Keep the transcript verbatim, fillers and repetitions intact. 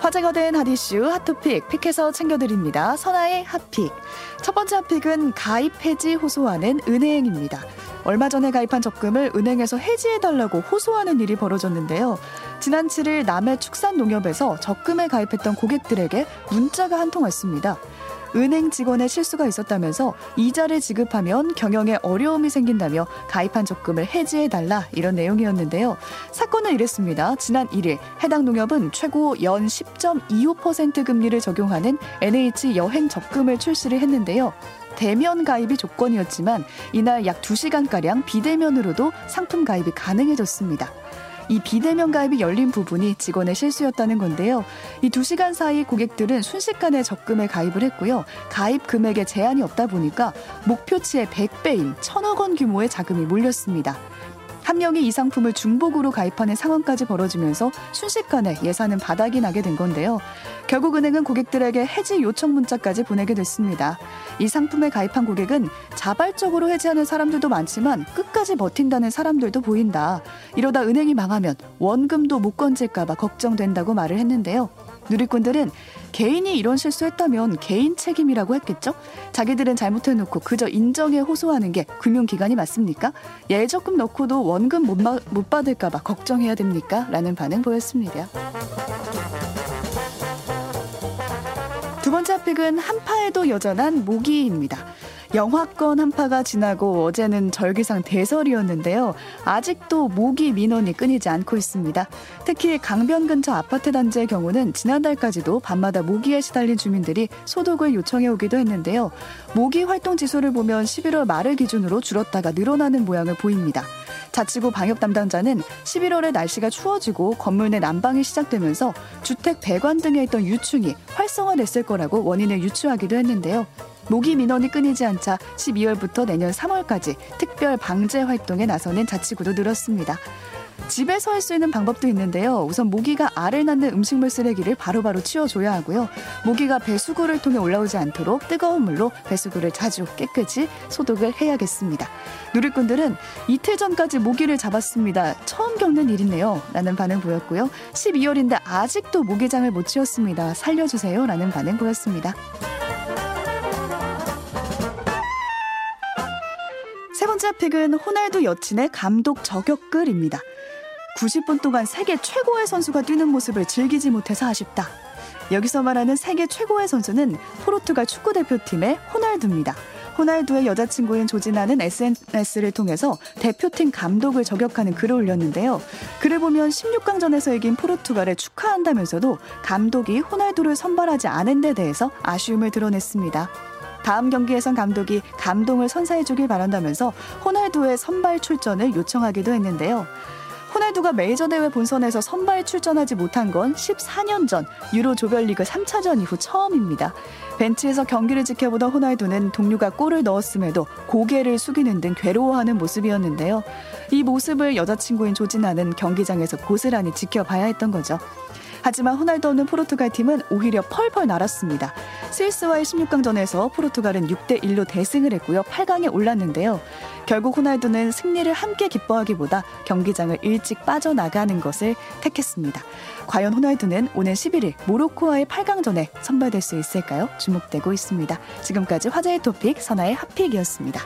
화제가 된 핫이슈 핫토픽 픽해서 챙겨드립니다. 선아의 핫픽. 첫 번째 핫픽은 가입 해지 호소하는 은행입니다. 얼마 전에 가입한 적금을 은행에서 해지해달라고 호소하는 일이 벌어졌는데요. 지난 칠일 남해 축산농협에서 적금에 가입했던 고객들에게 문자가 한 통 왔습니다. 은행 직원의 실수가 있었다면서 이자를 지급하면 경영에 어려움이 생긴다며 가입한 적금을 해지해달라 이런 내용이었는데요. 사건은 이랬습니다. 지난 일일 해당 농협은 최고 연 십 점 이오 퍼센트 금리를 적용하는 엔에이치 여행 적금을 출시를 했는데요. 대면 가입이 조건이었지만 이날 약 두 시간가량 비대면으로도 상품 가입이 가능해졌습니다. 이 비대면 가입이 열린 부분이 직원의 실수였다는 건데요. 이 두 시간 사이 고객들은 순식간에 적금에 가입을 했고요. 가입 금액에 제한이 없다 보니까 목표치의 백 배인 천억 원 규모의 자금이 몰렸습니다. 한 명이 이 상품을 중복으로 가입하는 상황까지 벌어지면서 순식간에 예산은 바닥이 나게 된 건데요. 결국 은행은 고객들에게 해지 요청 문자까지 보내게 됐습니다. 이 상품에 가입한 고객은 자발적으로 해지하는 사람들도 많지만 끝까지 버틴다는 사람들도 보인다. 이러다 은행이 망하면 원금도 못 건질까 봐 걱정된다고 말을 했는데요. 누리꾼들은 개인이 이런 실수했다면 개인 책임이라고 했겠죠? 자기들은 잘못해놓고 그저 인정에 호소하는 게 금융기관이 맞습니까? 예적금 넣고도 원금 못, 마, 못 받을까 봐 걱정해야 됩니까? 라는 반응 보였습니다. 두 번째 핫픽은 한파에도 여전한 모기입니다. 영하권 한파가 지나고 어제는 절기상 대설이었는데요. 아직도 모기 민원이 끊이지 않고 있습니다. 특히 강변 근처 아파트 단지의 경우는 지난달까지도 밤마다 모기에 시달린 주민들이 소독을 요청해 오기도 했는데요. 모기 활동 지수를 보면 십일월 말을 기준으로 줄었다가 늘어나는 모양을 보입니다. 자치구 방역 담당자는 십일월에 날씨가 추워지고 건물 내 난방이 시작되면서 주택 배관 등에 있던 유충이 활성화됐을 거라고 원인을 유추하기도 했는데요. 모기 민원이 끊이지 않자 십이월부터 내년 삼월까지 특별 방제 활동에 나서는 자치구도 늘었습니다. 집에서 할 수 있는 방법도 있는데요. 우선 모기가 알을 낳는 음식물 쓰레기를 바로바로 치워줘야 하고요. 모기가 배수구를 통해 올라오지 않도록 뜨거운 물로 배수구를 자주 깨끗이 소독을 해야겠습니다. 누리꾼들은 이틀 전까지 모기를 잡았습니다. 처음 겪는 일이네요. 라는 반응 보였고요. 십이월인데 아직도 모기장을 못 치웠습니다. 살려주세요. 라는 반응 보였습니다. 세 번째 핫픽은 호날두 여친의 감독 저격글입니다. 구십 분 동안 세계 최고의 선수가 뛰는 모습을 즐기지 못해서 아쉽다. 여기서 말하는 세계 최고의 선수는 포르투갈 축구대표팀의 호날두입니다. 호날두의 여자친구인 조지나는 에스엔에스를 통해서 대표팀 감독을 저격하는 글을 올렸는데요. 글을 보면 십육강전에서 이긴 포르투갈에 축하한다면서도 감독이 호날두를 선발하지 않은 데 대해서 아쉬움을 드러냈습니다. 다음 경기에선 감독이 감동을 선사해주길 바란다면서 호날두의 선발 출전을 요청하기도 했는데요. 호날두가 메이저 대회 본선에서 선발 출전하지 못한 건 십사 년 전 유로 조별리그 삼 차전 이후 처음입니다. 벤치에서 경기를 지켜보던 호날두는 동료가 골을 넣었음에도 고개를 숙이는 등 괴로워하는 모습이었는데요. 이 모습을 여자친구인 조지나는 경기장에서 고스란히 지켜봐야 했던 거죠. 하지만 호날두 없는 포르투갈 팀은 오히려 펄펄 날았습니다. 스위스와의 십육강전에서 포르투갈은 육 대 일로 대승을 했고요. 팔 강에 올랐는데요. 결국 호날두는 승리를 함께 기뻐하기보다 경기장을 일찍 빠져나가는 것을 택했습니다. 과연 호날두는 오는 십일일 모로코와의 팔 강전에 선발될 수 있을까요? 주목되고 있습니다. 지금까지 화제의 토픽 선아의 핫픽이었습니다.